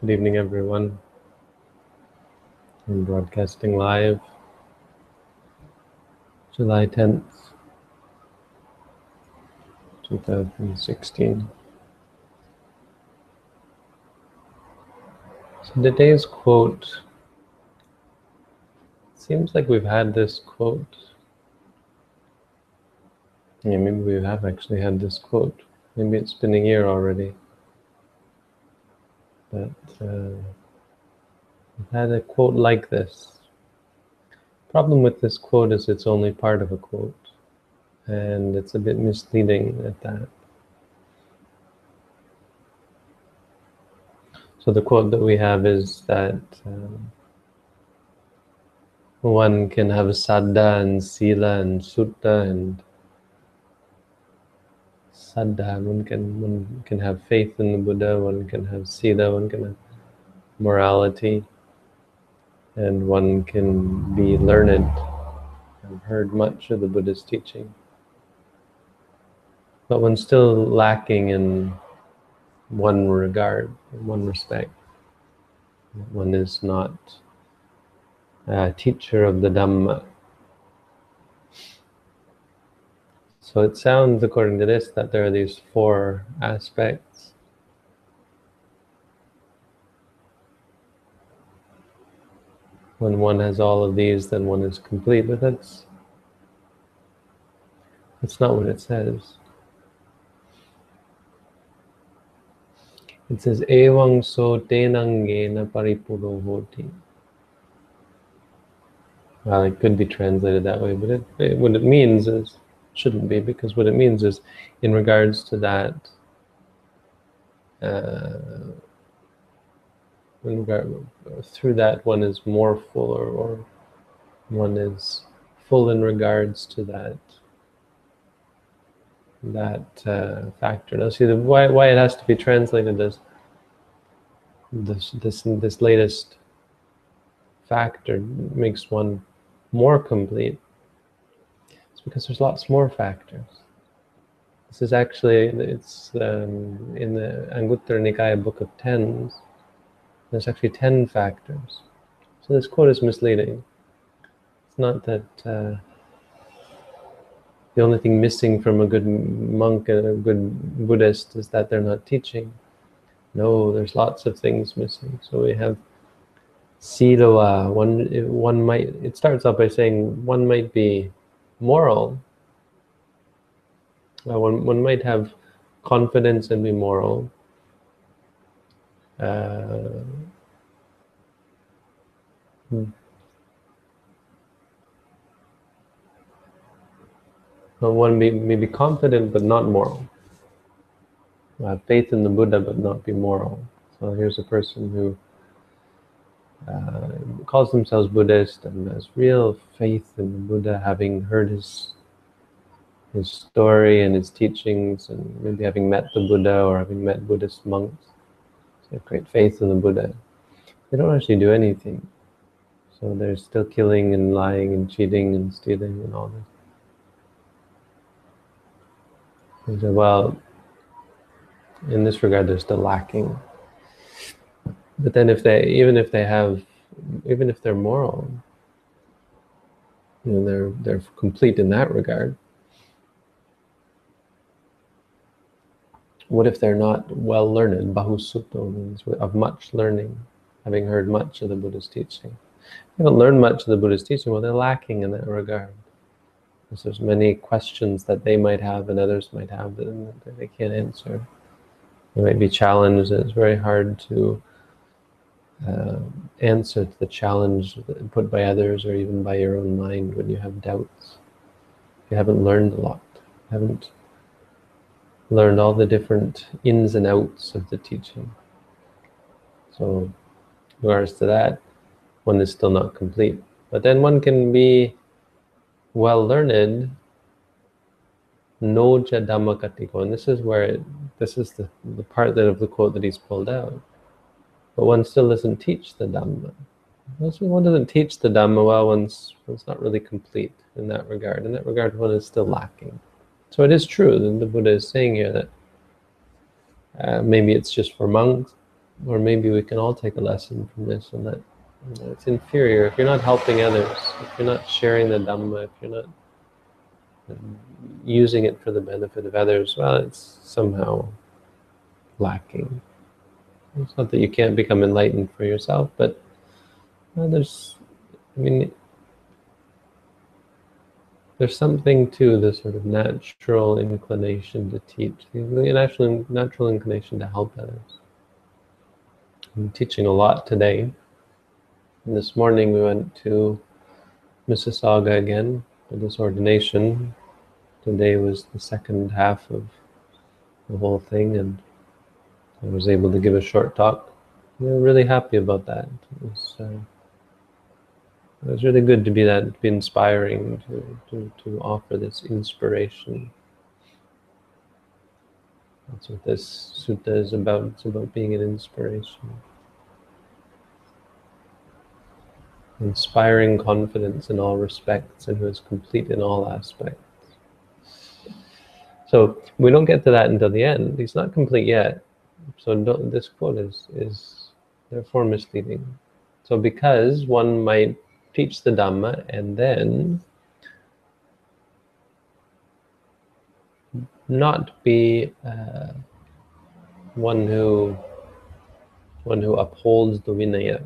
Good evening, everyone. I'm broadcasting live, July 10th, 2016. So today's quote, seems like we've had this quote. Yeah, maybe we have actually had this quote. Maybe it's been a year already. But I've had a quote like this. Problem with this quote is it's only part of a quote, and it's a bit misleading at that. So the quote that we have is that one can have saddha and sila and sutta and saddha, one can have faith in the Buddha, one can have sila, one can have morality, and one can be learned. I've heard much of the Buddha's teaching, but one's still lacking in one regard, in one respect. One is not a teacher of the Dhamma. So it sounds, according to this, that there are these four aspects. When one has all of these, then one is complete. But that's not what it says. It says, Evaṁ so tenangena paripuro hoti. Well, it could be translated that way, but what it means is, shouldn't be, because what it means is, in regards to that, through that one is more full, or one is full in regards to that factor. Now, see why it has to be translated as this latest factor makes one more complete. Because there's lots more factors. This is actually, it's in the Anguttara Nikaya book of tens. There's actually 10 factors. So this quote is misleading. It's not that the only thing missing from a good monk and a good Buddhist is that they're not teaching. No, there's lots of things missing. So we have sila. One might, it starts off by saying one might be moral. One might have confidence and be moral. One may be confident but not moral. Have faith in the Buddha but not be moral. So here's a person who calls themselves Buddhist and has real faith in the Buddha, having heard his story and his teachings, and maybe having met the Buddha or having met Buddhist monks. So they have great faith in the Buddha. They don't actually do anything. So they're still killing and lying and cheating and stealing and all this. They say, well, in this regard they're still lacking. But then even if they're moral, you know, they're complete in that regard. What if they're not well learned? Bahusutto means of much learning, having heard much of the Buddha's teaching. If you haven't learned much of the Buddha's teaching, well, they're lacking in that regard. Because there's many questions that they might have and others might have that they can't answer. There might be challenges, and it's very hard to answer to the challenge put by others or even by your own mind when you have doubts. You haven't learned a lot. You haven't learned all the different ins and outs of the teaching. So, in regards to that, one is still not complete. But then one can be well learned. Noja Dhammakatiko, and this is where this is the part that of the quote that he's pulled out. But one still doesn't teach the Dhamma. Once one doesn't teach the Dhamma, well, one's not really complete in that regard. In that regard, one is still lacking. So it is true that the Buddha is saying here that maybe it's just for monks, or maybe we can all take a lesson from this, and that it's inferior if you're not helping others, if you're not sharing the Dhamma, if you're not using it for the benefit of others. Well, it's somehow lacking. It's not that you can't become enlightened for yourself, but there's something to the sort of natural inclination to teach, the natural inclination to help others. I'm teaching a lot today. And this morning we went to Mississauga again for this ordination. Today was the second half of the whole thing, and I was able to give a short talk. We were really happy about that. It was really good to be inspiring, to offer this inspiration. That's what this sutta is about. It's about being an inspiration. Inspiring confidence in all respects, and who is complete in all aspects. So we don't get to that until the end. He's not complete yet. So this quote is therefore misleading. So because one might teach the Dhamma and then not be one who upholds the Vinaya.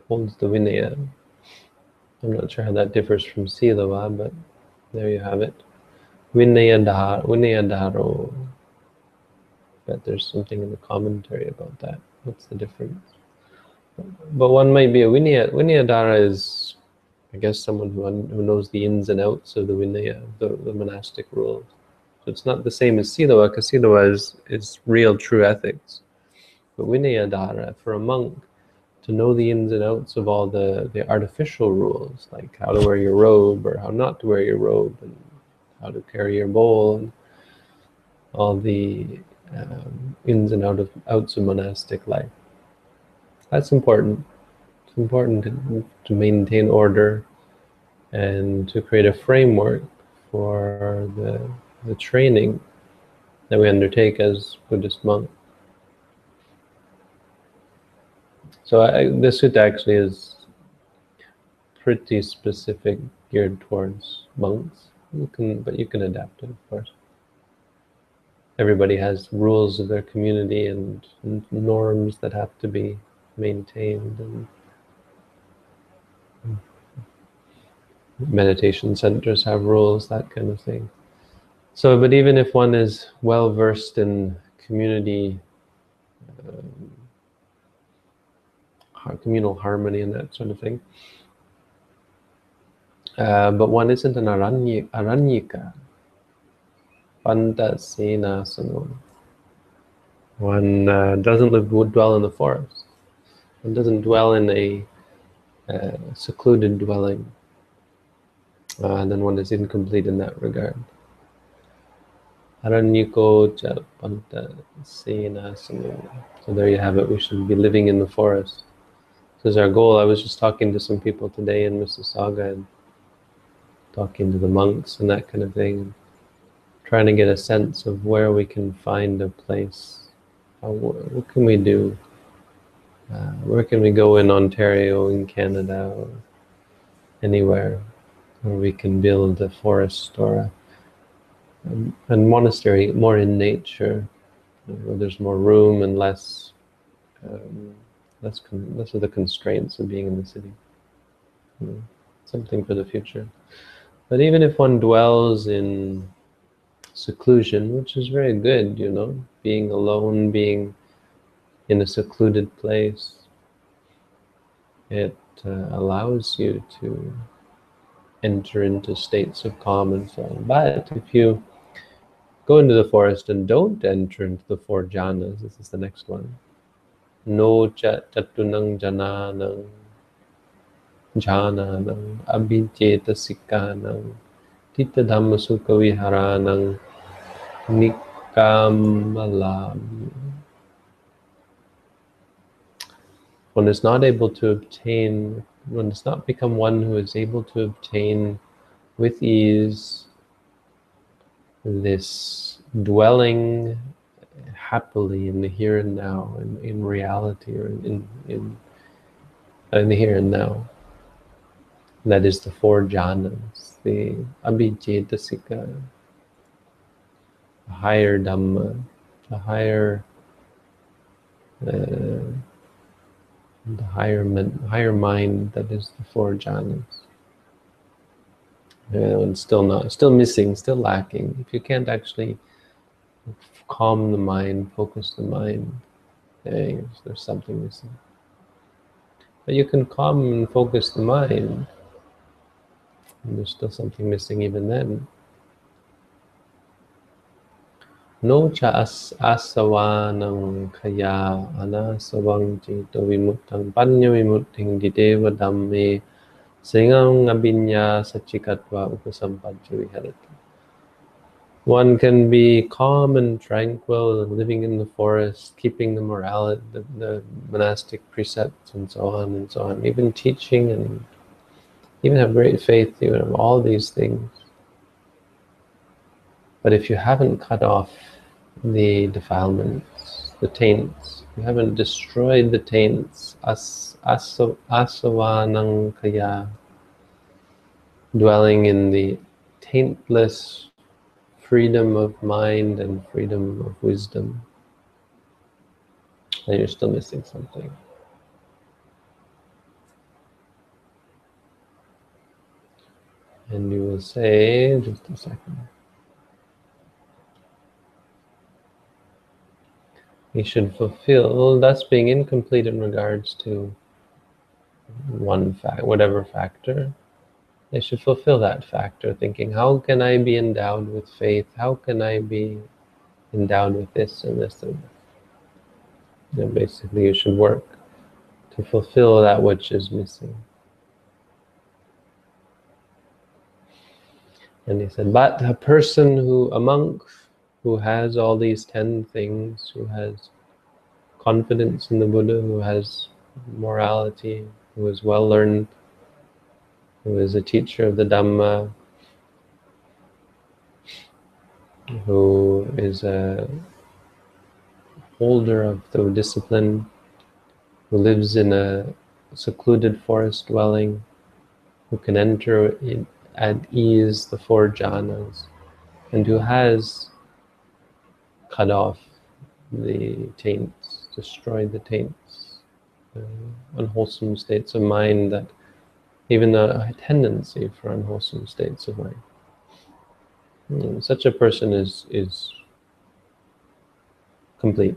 Upholds the Vinaya. I'm not sure how that differs from Silava, but there you have it. Vinayadharo. But there's something in the commentary about that. What's the difference? But one might be a Vinaya. Vinayadhara is, I guess, someone who knows the ins and outs of the Vinaya, the monastic rules. So it's not the same as Silava, because Silava is real, true ethics. But Vinayadhara, for a monk, to know the ins and outs of all the artificial rules, like how to wear your robe or how not to wear your robe, and how to carry your bowl, and all the ins and outs of monastic life. That's important. It's important to maintain order and to create a framework for the training that we undertake as Buddhist monks. So this sutta actually is pretty specific, geared towards monks. But you can adapt it, of course. Everybody has rules of their community and norms that have to be maintained, and meditation centers have rules, that kind of thing. So, but even if one is well versed in community, communal harmony and that sort of thing, but one isn't an aranyika, pantasenasana. One doesn't dwell in the forest. One doesn't dwell in a secluded dwelling. Then one is incomplete in that regard. Aranyiko cha pantasenasana. So there you have it. We should be living in the forest. This is our goal. I was just talking to some people today in Mississauga, and talking to the monks and that kind of thing, trying to get a sense of where we can find a place. What can we do? Where can we go in Ontario, in Canada, or anywhere where we can build a forest or a monastery, more in nature, where there's more room and less of the constraints of being in the city. Something for the future. But even if one dwells in seclusion, which is very good, you know, being alone, being in a secluded place, it allows you to enter into states of calm and so on. But if you go into the forest and don't enter into the four jhanas, this is the next one, no chatunang jananang, jhananam, abhijetasikkanam, tita dhamma sukha viharanam, nikamalam. One is not able to obtain, one does not become one who is able to obtain with ease this dwelling, happily in the here and now, in reality, or in the here and now. And that is the four jhanas, the abhijetasika, the higher Dhamma, the higher mind. That is the four jhanas. And still missing, still lacking. If you can't actually calm the mind, focus the mind, there's something missing. But you can calm and focus the mind, and there's still something missing even then. No cha asavanam khaya anasavang jito vimuttam panya vimutting dideva dhamme singam abhinya sachikatva upasampadju viharati. One can be calm and tranquil, living in the forest, keeping the morality, the monastic precepts, and so on and so on. Even teaching, and even have great faith, even have all these things. But if you haven't cut off the defilements, the taints, you haven't destroyed the taints, asavanangkaya, dwelling in the taintless freedom of mind and freedom of wisdom, and you're still missing something. And you will say, just a second, you should fulfill, thus being incomplete in regards to one fact, whatever factor. They should fulfill that factor, thinking, how can I be endowed with faith? How can I be endowed with this and this and this? And basically you should work to fulfill that which is missing. And he said, but a person who, a monk, who has all these 10 things, who has confidence in the Buddha, who has morality, who is well learned, who is a teacher of the Dhamma, who is a holder of the discipline, who lives in a secluded forest dwelling, who can enter in at ease the four jhanas, and who has cut off the taints, destroyed the taints, unwholesome states of mind, that even a tendency for unwholesome states of mind. And such a person is complete.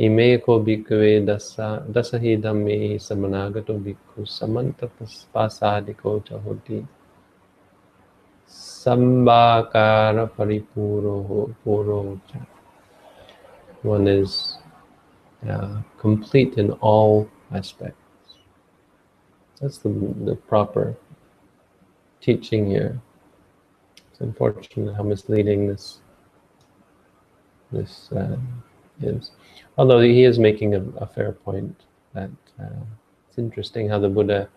Imeko bhikkave dasahi dhammehi samanagato bhikkhu samanta pasadiko chahoti sambhakara paripuro puro. One is complete in all aspects. That's the proper teaching here. It's unfortunate how misleading this is. Although he is making a fair point, that it's interesting how the Buddha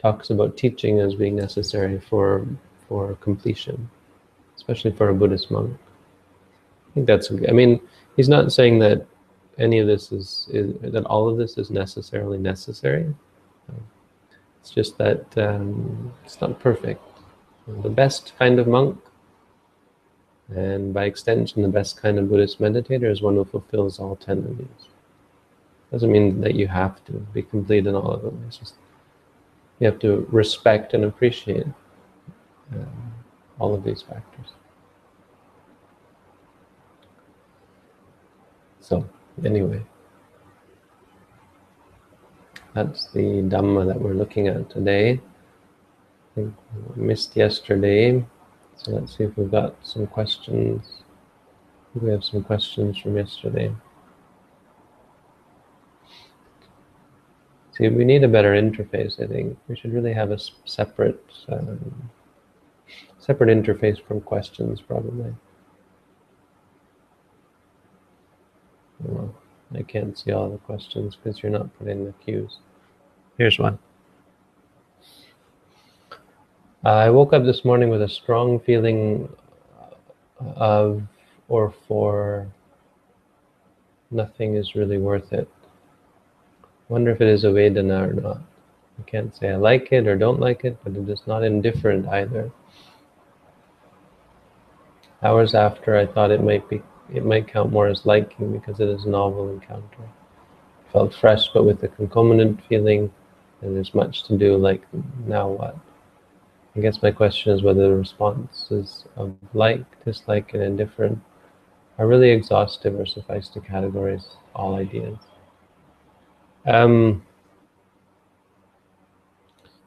talks about teaching as being necessary for completion, especially for a Buddhist monk. I think that's, I mean, he's not saying that any of this that all of this is necessarily necessary. It's just that it's not perfect. The best kind of monk, and by extension the best kind of Buddhist meditator, is one who fulfills all 10 of these. Doesn't mean that you have to be complete in all of them. It's just you have to respect and appreciate all of these factors. So anyway, that's the Dhamma that we're looking at today. I think we missed yesterday, so let's see if we've got some questions. We have some questions from yesterday. See, we need a better interface, I think. We should really have a separate, separate interface from questions, probably. Well, I can't see all the questions because you're not putting the cues. Here's one. I woke up this morning with a strong feeling of, or for nothing is really worth it. Wonder if it is a Vedana or not. I can't say I like it or don't like it, but it is not indifferent either. Hours after, I thought it might count more as liking because it is a novel encounter. I felt fresh, but with the concomitant feeling that there's much to do, like, now what? I guess my question is whether the responses of like, dislike, and indifferent are really exhaustive or suffice to categorize all ideas.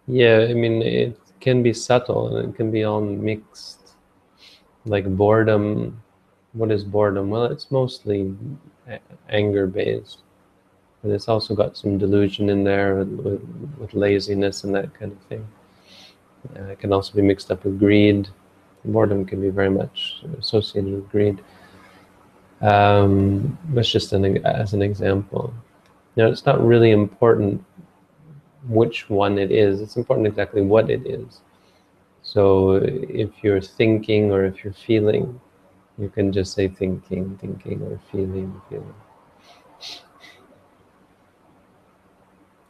Yeah, I mean, it can be subtle and it can be all mixed, like boredom. What is boredom? Well, it's mostly anger-based, but it's also got some delusion in there with laziness and that kind of thing. It can also be mixed up with greed. Boredom can be very much associated with greed. That's just as an example. Now, it's not really important which one it is. It's important exactly what it is. So if you're thinking or if you're feeling, you can just say thinking, thinking, or feeling, feeling.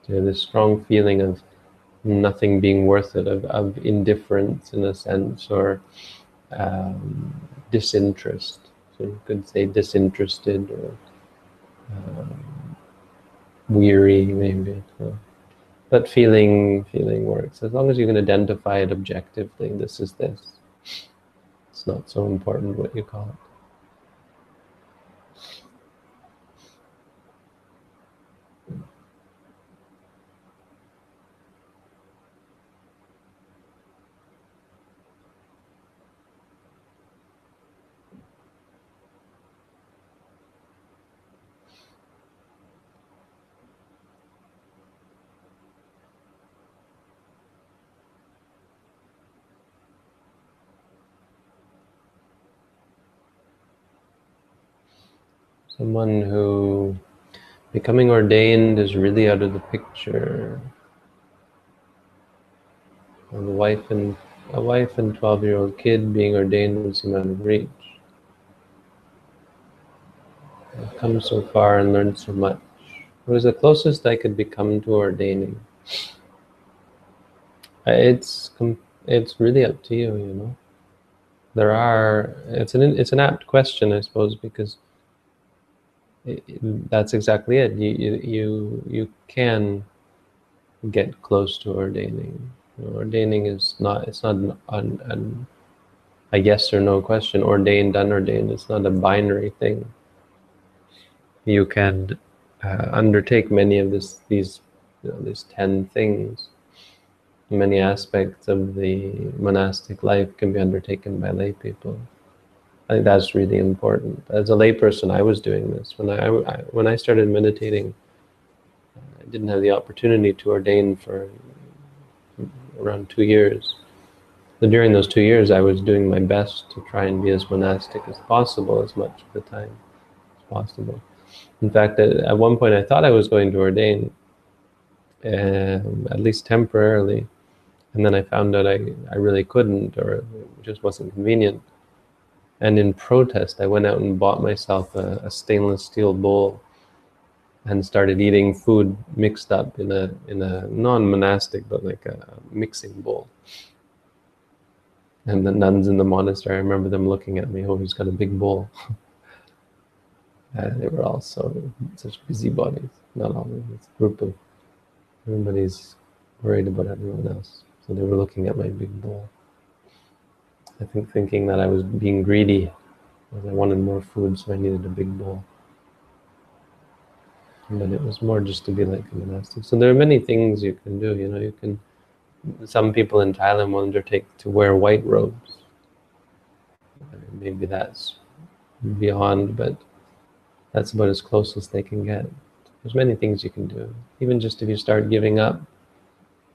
So this strong feeling of nothing being worth it, of indifference in a sense, or disinterest. So you could say disinterested or weary, maybe. So. But feeling works. As long as you can identify it objectively, this is this. It's not so important what you call it. Someone who becoming ordained is really out of the picture. And a wife and 12-year-old kid being ordained would seem out of reach. I've come so far and learned so much. It was the closest I could become to ordaining. It's really up to you, you know. It's an apt question, I suppose, because that's exactly it. You can get close to ordaining. You know, ordaining is not. It's not a yes or no question. Ordained, unordained. It's not a binary thing. You can undertake many of these 10 things. Many aspects of the monastic life can be undertaken by lay people. I think that's really important. As a layperson, I was doing this. When I started meditating, I didn't have the opportunity to ordain for around 2 years. So during those 2 years, I was doing my best to try and be as monastic as possible, as much of the time as possible. In fact, at one point, I thought I was going to ordain, at least temporarily. And then I found out I really couldn't, or it just wasn't convenient. And in protest, I went out and bought myself a stainless steel bowl and started eating food mixed up in a non-monastic, but like a mixing bowl. And the nuns in the monastery, I remember them looking at me, oh, he's got a big bowl. They were all such busybodies, not all of them, it's a group of, everybody's worried about everyone else. So they were looking at my big bowl. I think thinking that I was being greedy, because I wanted more food, so I needed a big bowl. But it was more just to be like a monastic. So there are many things you can do, you know, you can... Some people in Thailand will undertake to wear white robes. Maybe that's beyond, but that's about as close as they can get. There's many things you can do. Even just if you start giving up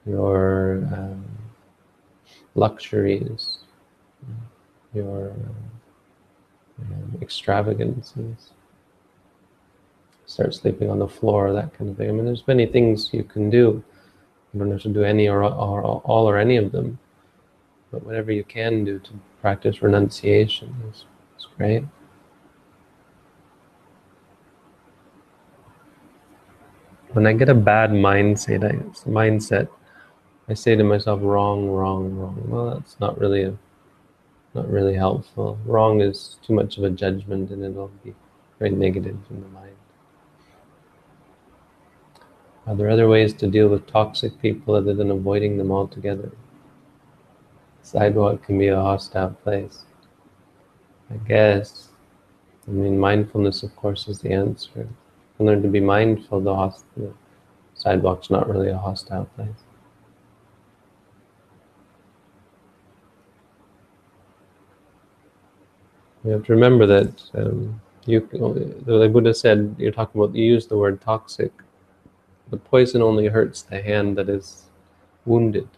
your luxuries, your extravagances, start sleeping on the floor, that kind of thing. I mean, there's many things you can do. You don't have to do any or all or any of them, but whatever you can do to practice renunciation is great. When I get a bad mindset, I say to myself, wrong, wrong, wrong. Well, that's not really helpful. Wrong is too much of a judgment, and it'll be very negative in the mind. Are there other ways to deal with toxic people other than avoiding them altogether? Sidewalk can be a hostile place, I guess. I mean, mindfulness, of course, is the answer. I learn to be mindful, the sidewalk's not really a hostile place. You have to remember that the Buddha said, you use the word toxic. The poison only hurts the hand that is wounded.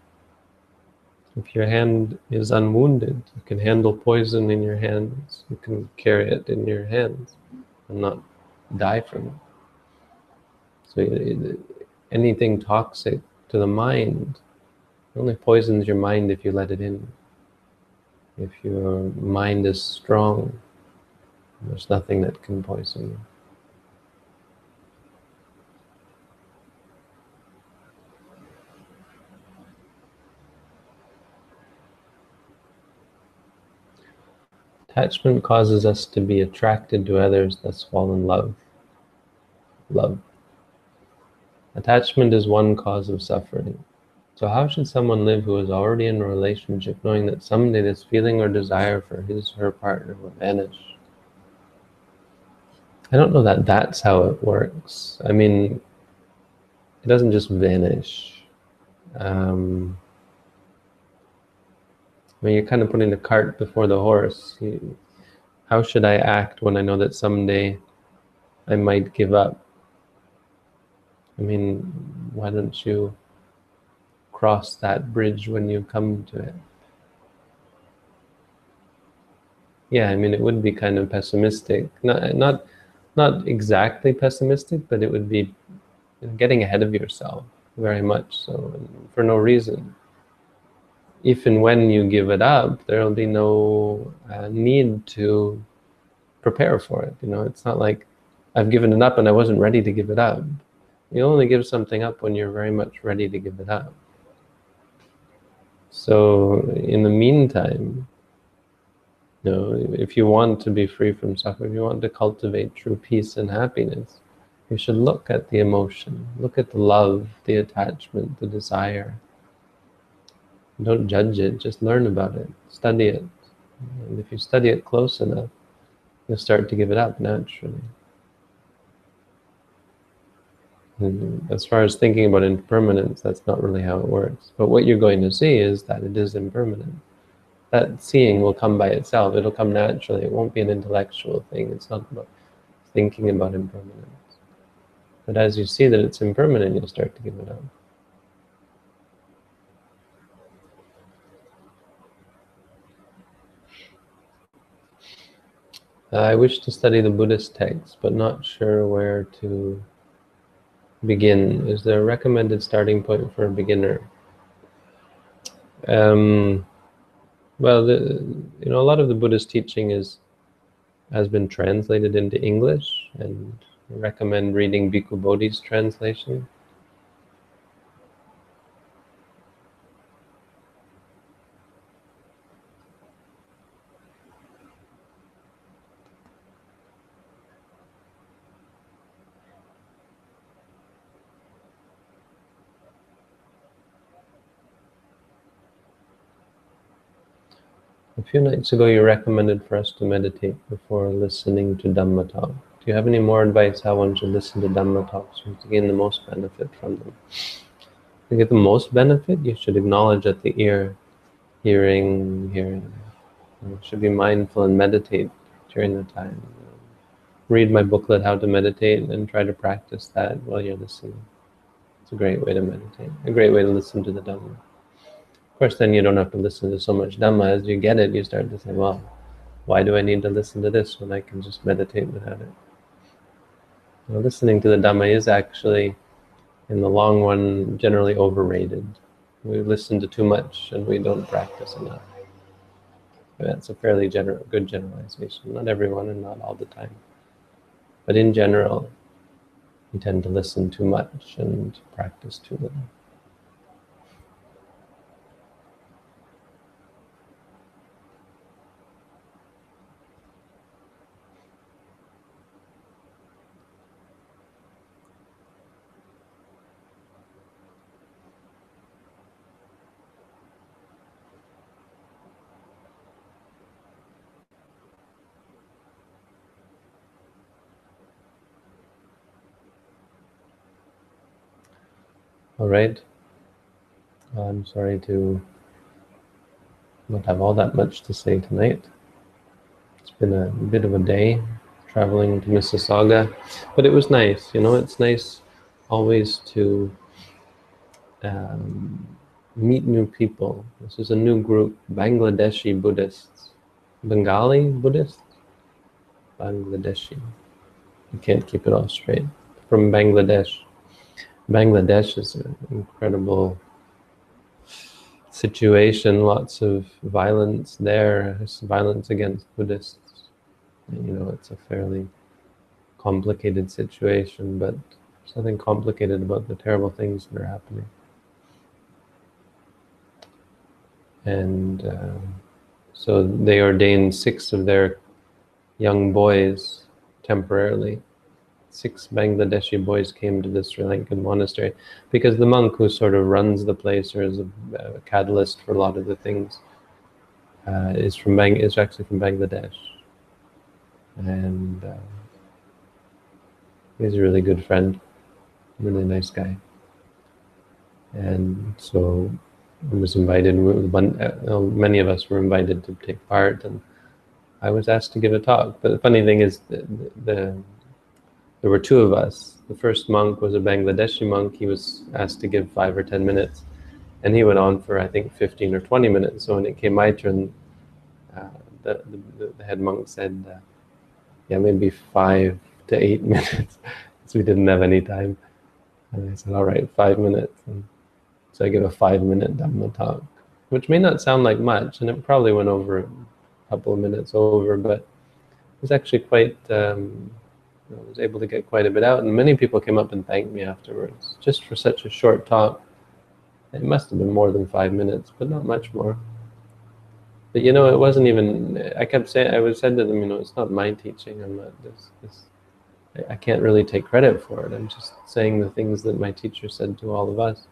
If your hand is unwounded, you can handle poison in your hands. You can carry it in your hands and not die from it. So anything toxic to the mind, it only poisons your mind if you let it in. If your mind is strong, there's nothing that can poison you. Attachment causes us to be attracted to others, thus fall in love. Attachment is one cause of suffering. So how should someone live who is already in a relationship, knowing that someday this feeling or desire for his or her partner will vanish? I don't know that that's how it works. I mean, it doesn't just vanish. I mean, you're kind of putting the cart before the horse. How should I act when I know that someday I might give up? I mean, why don't you cross that bridge when you come to it? Yeah, I mean, it would be kind of pessimistic. Not exactly pessimistic, but it would be getting ahead of yourself, very much so, for no reason. If and when you give it up, there will be no need to prepare for it. You know, it's not like I've given it up and I wasn't ready to give it up. You only give something up when you're very much ready to give it up. So in the meantime, you know, if you want to be free from suffering, if you want to cultivate true peace and happiness, you should look at the emotion, look at the love, the attachment, the desire. Don't judge it, just learn about it, study it. And if you study it close enough, you'll start to give it up naturally. And as far as thinking about impermanence, that's not really how it works. But what you're going to see is that it is impermanent. That seeing will come by itself. It'll come naturally. It won't be an intellectual thing. It's not about thinking about impermanence. But as you see that it's impermanent, you'll start to give it up. I wish to study the Buddhist texts, but not sure where to begin. Is there a recommended starting point for a beginner? Well, a lot of the Buddhist teaching has been translated into English, and I recommend reading Bhikkhu Bodhi's translation. A few nights ago, you recommended for us to meditate before listening to Dhamma talk. Do you have any more advice how one should listen to Dhamma talks to gain the most benefit from them? To get the most benefit, you should acknowledge at the ear, hearing. You should be mindful and meditate during the time. Read my booklet, How to Meditate, and try to practice that while you're listening. It's a great way to meditate, a great way to listen to the Dhamma. Of course, then you don't have to listen to so much Dhamma. As you get it, you start to say, well, why do I need to listen to this when I can just meditate without it? Well, listening to the Dhamma is actually, in the long run, generally overrated. We listen to too much and we don't practice enough. But that's a fairly good generalization. Not everyone and not all the time. But in general, We tend to listen too much and practice too little. All right, I'm sorry to not have all that much to say tonight. It's been a bit of a day traveling to Mississauga, but it was nice. You know, it's nice always to meet new people. This is a new group, Bangladeshi Buddhists. Bengali Buddhists? Bangladeshi. You can't keep it all straight. From Bangladesh. Bangladesh is an incredible situation, lots of violence there, it's violence against Buddhists. And, you know, it's a fairly complicated situation, but there's nothing complicated about the terrible things that are happening. And so they ordained 6 of their young boys temporarily. 6 Bangladeshi boys came to the Sri Lankan monastery because the monk who sort of runs the place or is a catalyst for a lot of the things is actually from Bangladesh. And he's a really good friend, really nice guy. And so I was invited, many of us were invited to take part, and I was asked to give a talk. But the funny thing is, there were 2 of us. The first monk was a Bangladeshi monk. He was asked to give 5 or 10 minutes. And he went on for, I think, 15 or 20 minutes. So when it came my turn, the head monk said, yeah, maybe 5 to 8 minutes. So we didn't have any time. And I said, all right, 5 minutes. And so I gave a 5-minute Dhamma talk, which may not sound like much, and it probably went over a couple of minutes over, but it was actually quite... I was able to get quite a bit out, and many people came up and thanked me afterwards, just for such a short talk. It must have been more than 5 minutes, but not much more. But you know, it wasn't even, I said to them, you know, it's not my teaching, I'm not this, I can't really take credit for it, I'm just saying the things that my teacher said to all of us.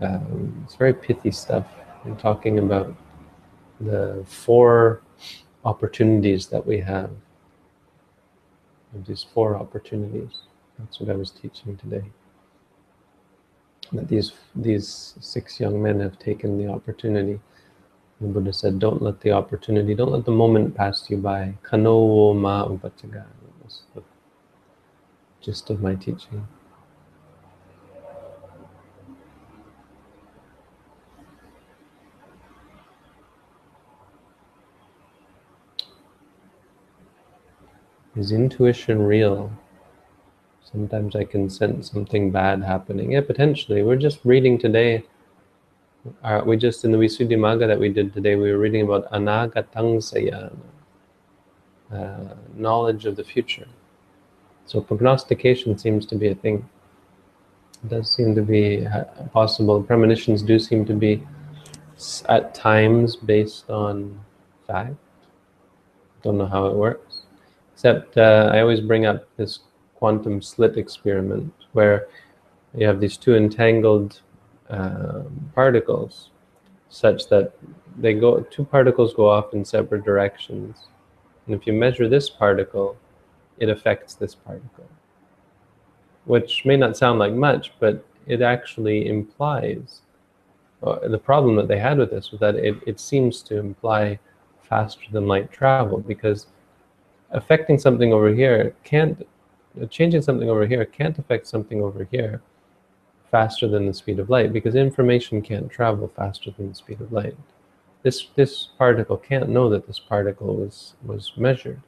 It's very pithy stuff. I'm talking about the 4 opportunities that we have. Of these 4 opportunities, that's what I was teaching today. That these 6 young men have taken the opportunity. The Buddha said, "Don't let the opportunity, don't let the moment pass you by." Kano ma upacaga. That's the gist of my teaching. Is intuition real? Sometimes I can sense something bad happening. Yeah, potentially. We're just reading today. In the Visuddhimagga that we did today, we were reading about anagatangsayana, knowledge of the future. So prognostication seems to be a thing. It does seem to be possible. Premonitions do seem to be, at times, based on fact. Don't know how it works. Except I always bring up this quantum slit experiment where you have these 2 entangled particles such that 2 particles go off in separate directions. And if you measure this particle, it affects this particle, which may not sound like much, but it actually implies, the problem that they had with this was that it seems to imply faster than light travel, because affecting something over here can't, changing something over here can't affect something over here faster than the speed of light, because information can't travel faster than the speed of light. This particle can't know that this particle was measured,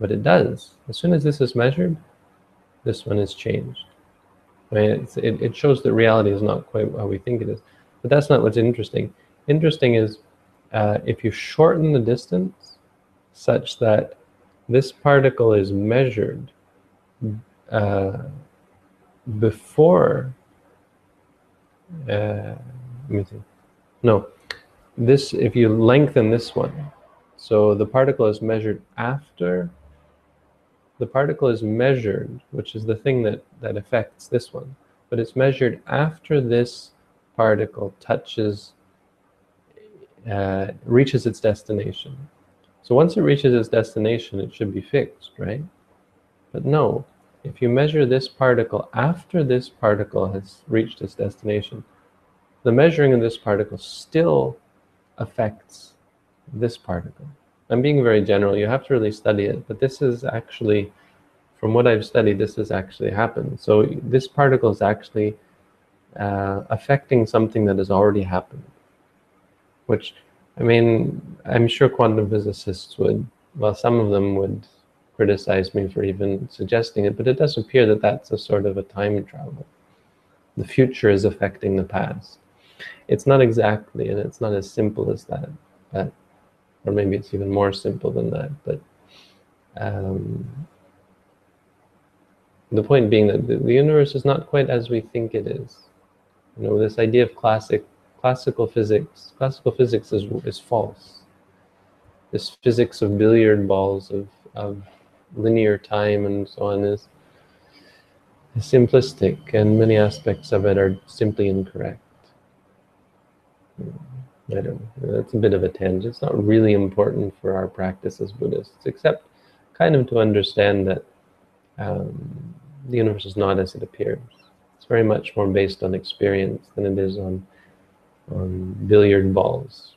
but it does. As soon as this is measured, this one is changed. I mean, it shows that reality is not quite how we think it is, but that's not what's interesting. Interesting is if you shorten the distance such that this particle is measured before no, this, if you lengthen this one, so the particle is measured after, the particle is measured, which is the thing that affects this one, but it's measured after this particle touches, reaches its destination. So once it reaches its destination, it should be fixed, right? But no, if you measure this particle after this particle has reached its destination, the measuring of this particle still affects this particle. I'm being very general, you have to really study it, but this is actually, from what I've studied, this has actually happened. So this particle is actually affecting something that has already happened, which, I mean, I'm sure quantum physicists would, well, some of them would criticize me for even suggesting it, but it does appear that that's a sort of a time travel. The future is affecting the past. It's not exactly, and it's not as simple as that, but, or maybe it's even more simple than that, but the point being that the universe is not quite as we think it is. You know, this idea of classical physics is false. This physics of billiard balls, of linear time and so on is simplistic, and many aspects of it are simply incorrect. I don't know, that's a bit of a tangent. It's not really important for our practice as Buddhists, except kind of to understand that the universe is not as it appears. It's very much more based on experience than it is on billiard balls,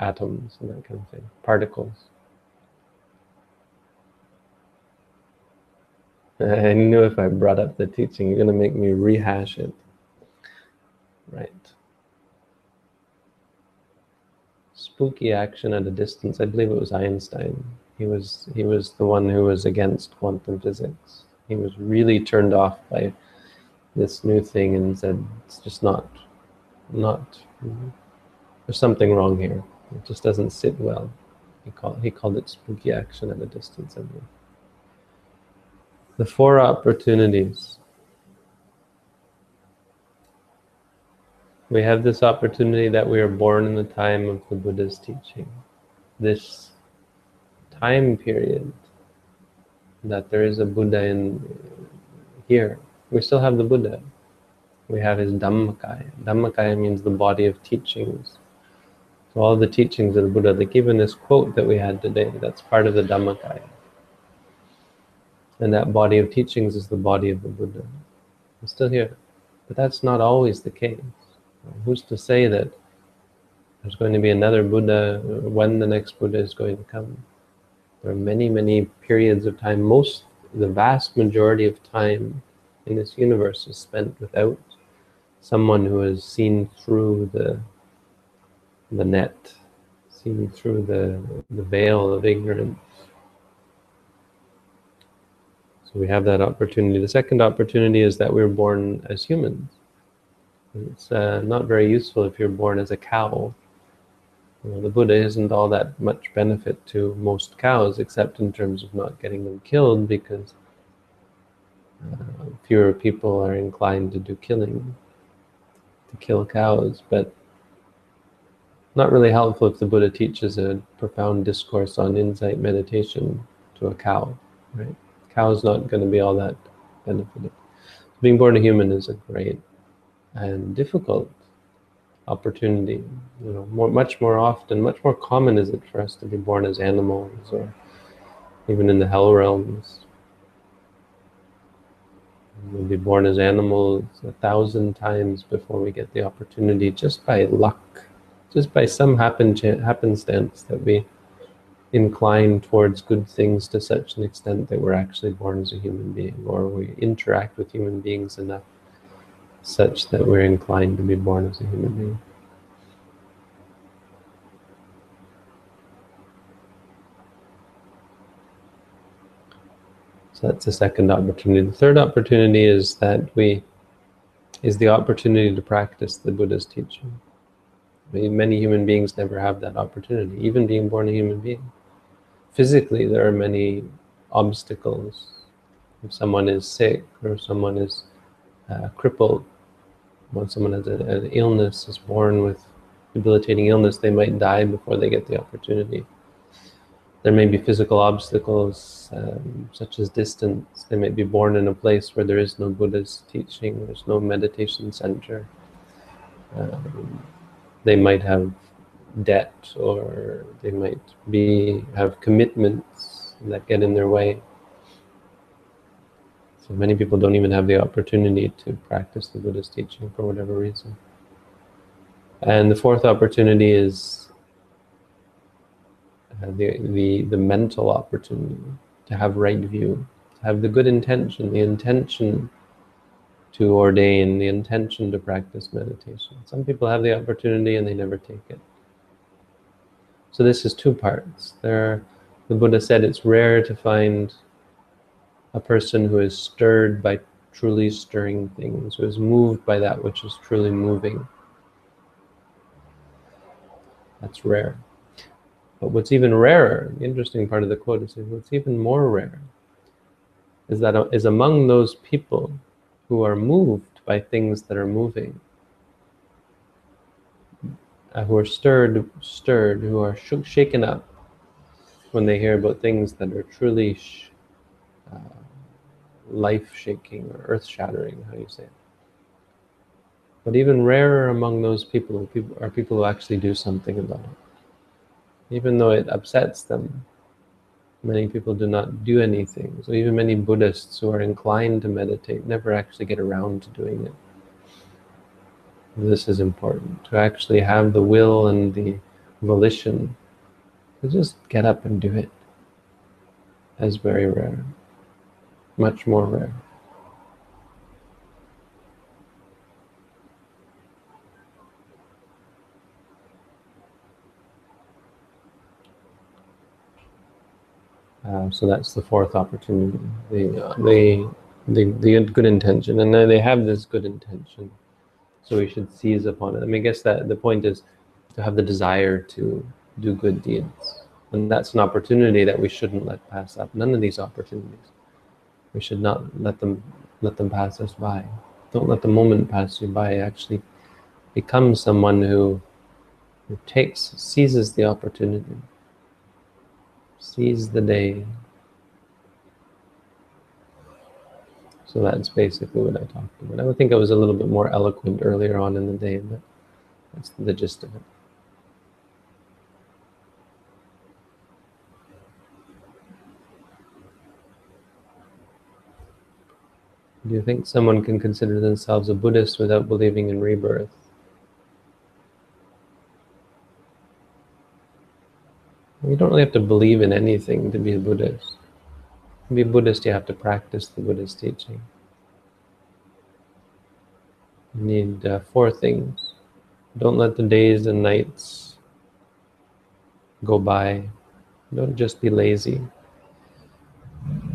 atoms, and that kind of thing, particles. I knew if I brought up the teaching, you're going to make me rehash it. Right. Spooky action at a distance. I believe it was Einstein. He was the one who was against quantum physics. He was really turned off by this new thing and said, it's just not, there's something wrong here. It just doesn't sit well. He called it spooky action at a distance, I believe. The four opportunities. We have this opportunity that we are born in the time of the Buddha's teaching. This time period that there is a Buddha in here. We still have the Buddha. We have his Dhammakaya. Dhammakaya means the body of teachings. So all the teachings of the Buddha, like even this quote that we had today, that's part of the Dhammakaya. And that body of teachings is the body of the Buddha. It's still here. But that's not always the case. Who's to say that there's going to be another Buddha, when the next Buddha is going to come? There are many, many periods of time. The vast majority of time in this universe is spent without someone who has seen through the net, seen through the veil of ignorance. So we have that opportunity. The second opportunity is that we're born as humans. It's not very useful if you're born as a cow. You know, the Buddha isn't all that much benefit to most cows, except in terms of not getting them killed, because fewer people are inclined to do killing, to kill cows. But not really helpful if the Buddha teaches a profound discourse on insight meditation to a cow, right? Cow's not going to be all that benefited. Being born a human is a great and difficult opportunity. You know, much more common is it for us to be born as animals, or even in the hell realms. We'll be born as animals 1,000 times before we get the opportunity, just by luck, just by some happenstance that we inclined towards good things to such an extent that we're actually born as a human being, or we interact with human beings enough such that we're inclined to be born as a human being. So that's the second opportunity. The third opportunity is that the opportunity to practice the Buddha's teaching. Many human beings never have that opportunity, even being born a human being. Physically, there are many obstacles if someone is sick or someone is crippled, when someone has an illness, is born with debilitating illness, they might die before they get the opportunity. There may be physical obstacles, such as distance. They may be born in a place where there is no Buddha's teaching, there's no meditation center. They might have debt, or they might have commitments that get in their way. So many people don't even have the opportunity to practice the Buddha's teaching for whatever reason. And the fourth opportunity is the mental opportunity to have right view, to have the good intention, the intention to ordain, the intention to practice meditation. Some people have the opportunity and they never take it. So this is two parts. The Buddha said it's rare to find a person who is stirred by truly stirring things, who is moved by that which is truly moving. That's rare. But what's even rarer, the interesting part of the quote is what's even more rare, is that is among those people who are moved by things that are moving, who are stirred, who are shaken up when they hear about things that are truly life-shaking or earth-shattering, how you say it. But even rarer among those people are people who actually do something about it. Even though it upsets them, many people do not do anything. So even many Buddhists who are inclined to meditate never actually get around to doing it. This is important, to actually have the will and the volition to just get up and do it. That's very rare, much more rare. So that's the fourth opportunity, the good intention. And then they have this good intention, so we should seize upon it. I mean, I guess that the point is to have the desire to do good deeds. And that's an opportunity that we shouldn't let pass up. None of these opportunities. We should not let them pass us by. Don't let the moment pass you by. Actually become someone who seizes the opportunity. Seize the day. So that's basically what I talked about. I would think I was a little bit more eloquent earlier on in the day, but that's the gist of it. Do you think someone can consider themselves a Buddhist without believing in rebirth? You don't really have to believe in anything to be a Buddhist. To be a Buddhist, you have to practice the Buddha's teaching. You need four things. Don't let the days and nights go by. Don't just be lazy.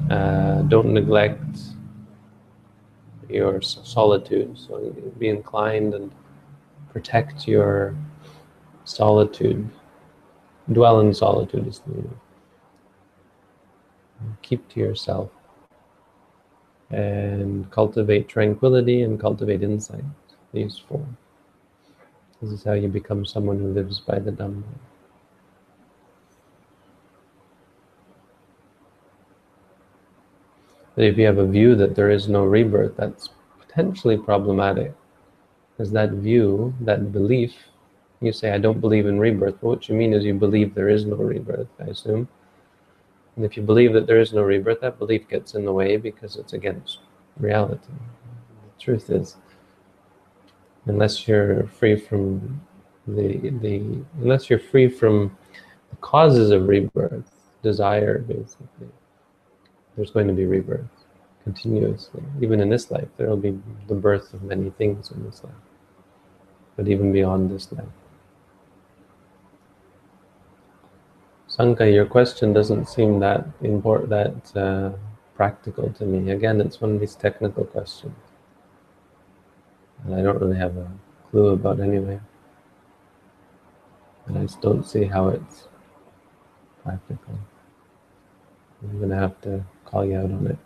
Don't neglect your solitude. So be inclined and protect your solitude. Dwell in solitude is needed. Keep to yourself and cultivate tranquility and cultivate insight. These four. This is how you become someone who lives by the Dhamma. But if you have a view that there is no rebirth, that's potentially problematic, because that view, that belief, you say, I don't believe in rebirth, but what you mean is you believe there is no rebirth, I assume. And if you believe that there is no rebirth, that belief gets in the way because it's against reality. The truth is, unless you're free from the causes of rebirth, desire basically, there's going to be rebirth continuously. Even in this life, there will be the birth of many things in this life, but even beyond this life. Sanka, your question doesn't seem that important, that practical to me. Again, it's one of these technical questions, and I don't really have a clue about anyway. And I just don't see how it's practical. I'm going to have to call you out on it.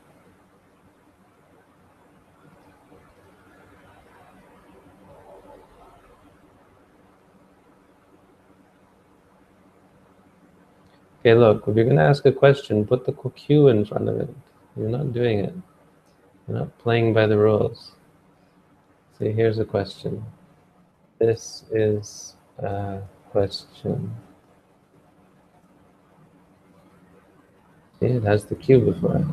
Okay, look, if you're going to ask a question, put the Q in front of it. You're not doing it. You're not playing by the rules. See, here's a question. This is a question. See, it has the Q before it.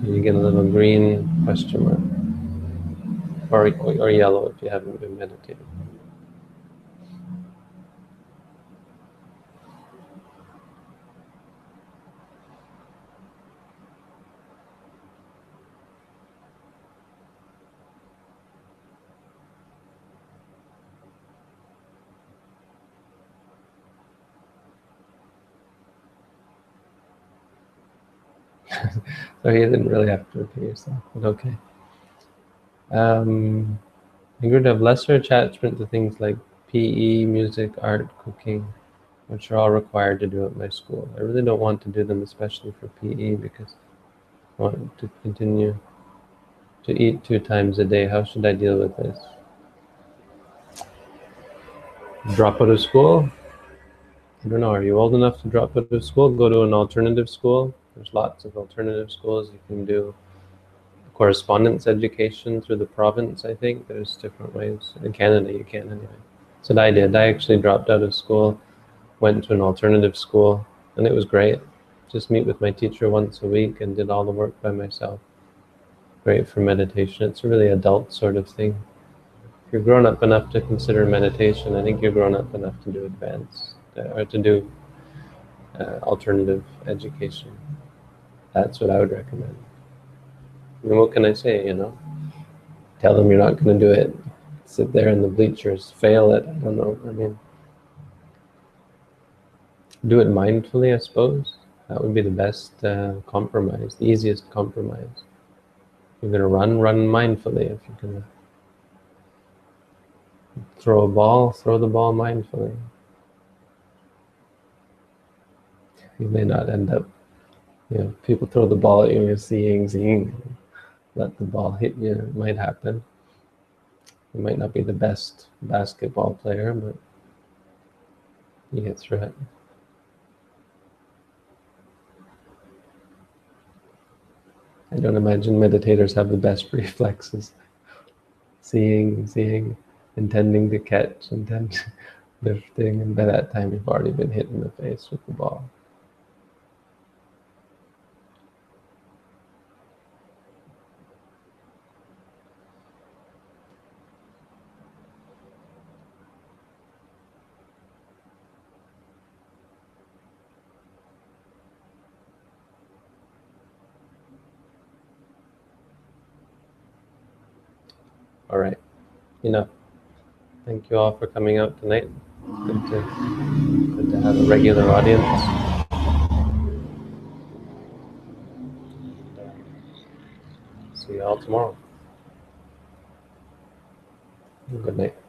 So you get a little green question mark. Or yellow if you haven't been meditating. So you didn't really have to repeat yourself, but okay. You would have lesser attachment to things like PE, music, art, cooking, which are all required to do at my school. I really don't want to do them, especially for PE, because I want to continue to eat 2 times a day. How should I deal with this? Drop out of school? I don't know. Are you old enough to drop out of school? Go to an alternative school. There's lots of alternative schools. You can do correspondence education through the province, I think. There's different ways. In Canada, you can anyway. That's what I did. I actually dropped out of school, went to an alternative school, and it was great. Just meet with my teacher once a week and did all the work by myself. Great for meditation. It's a really adult sort of thing. If you're grown up enough to consider meditation, I think you're grown up enough to do advanced, or to do alternative education. That's what I would recommend. And what can I say, you know? Tell them you're not going to do it. Sit there in the bleachers, fail it. I don't know. I mean, do it mindfully, I suppose. That would be the best compromise, the easiest compromise. If you're going to run mindfully. If you're going to throw a ball, throw the ball mindfully. You may not end up, you know, people throw the ball at you and you're seeing. Let the ball hit you. It might happen. You might not be the best basketball player, but you get through it. I don't imagine meditators have the best reflexes. Seeing, intending to catch, lifting, and by that time you've already been hit in the face with the ball. All right, enough. Thank you all for coming out tonight. Good to have a regular audience. See you all tomorrow. Good night.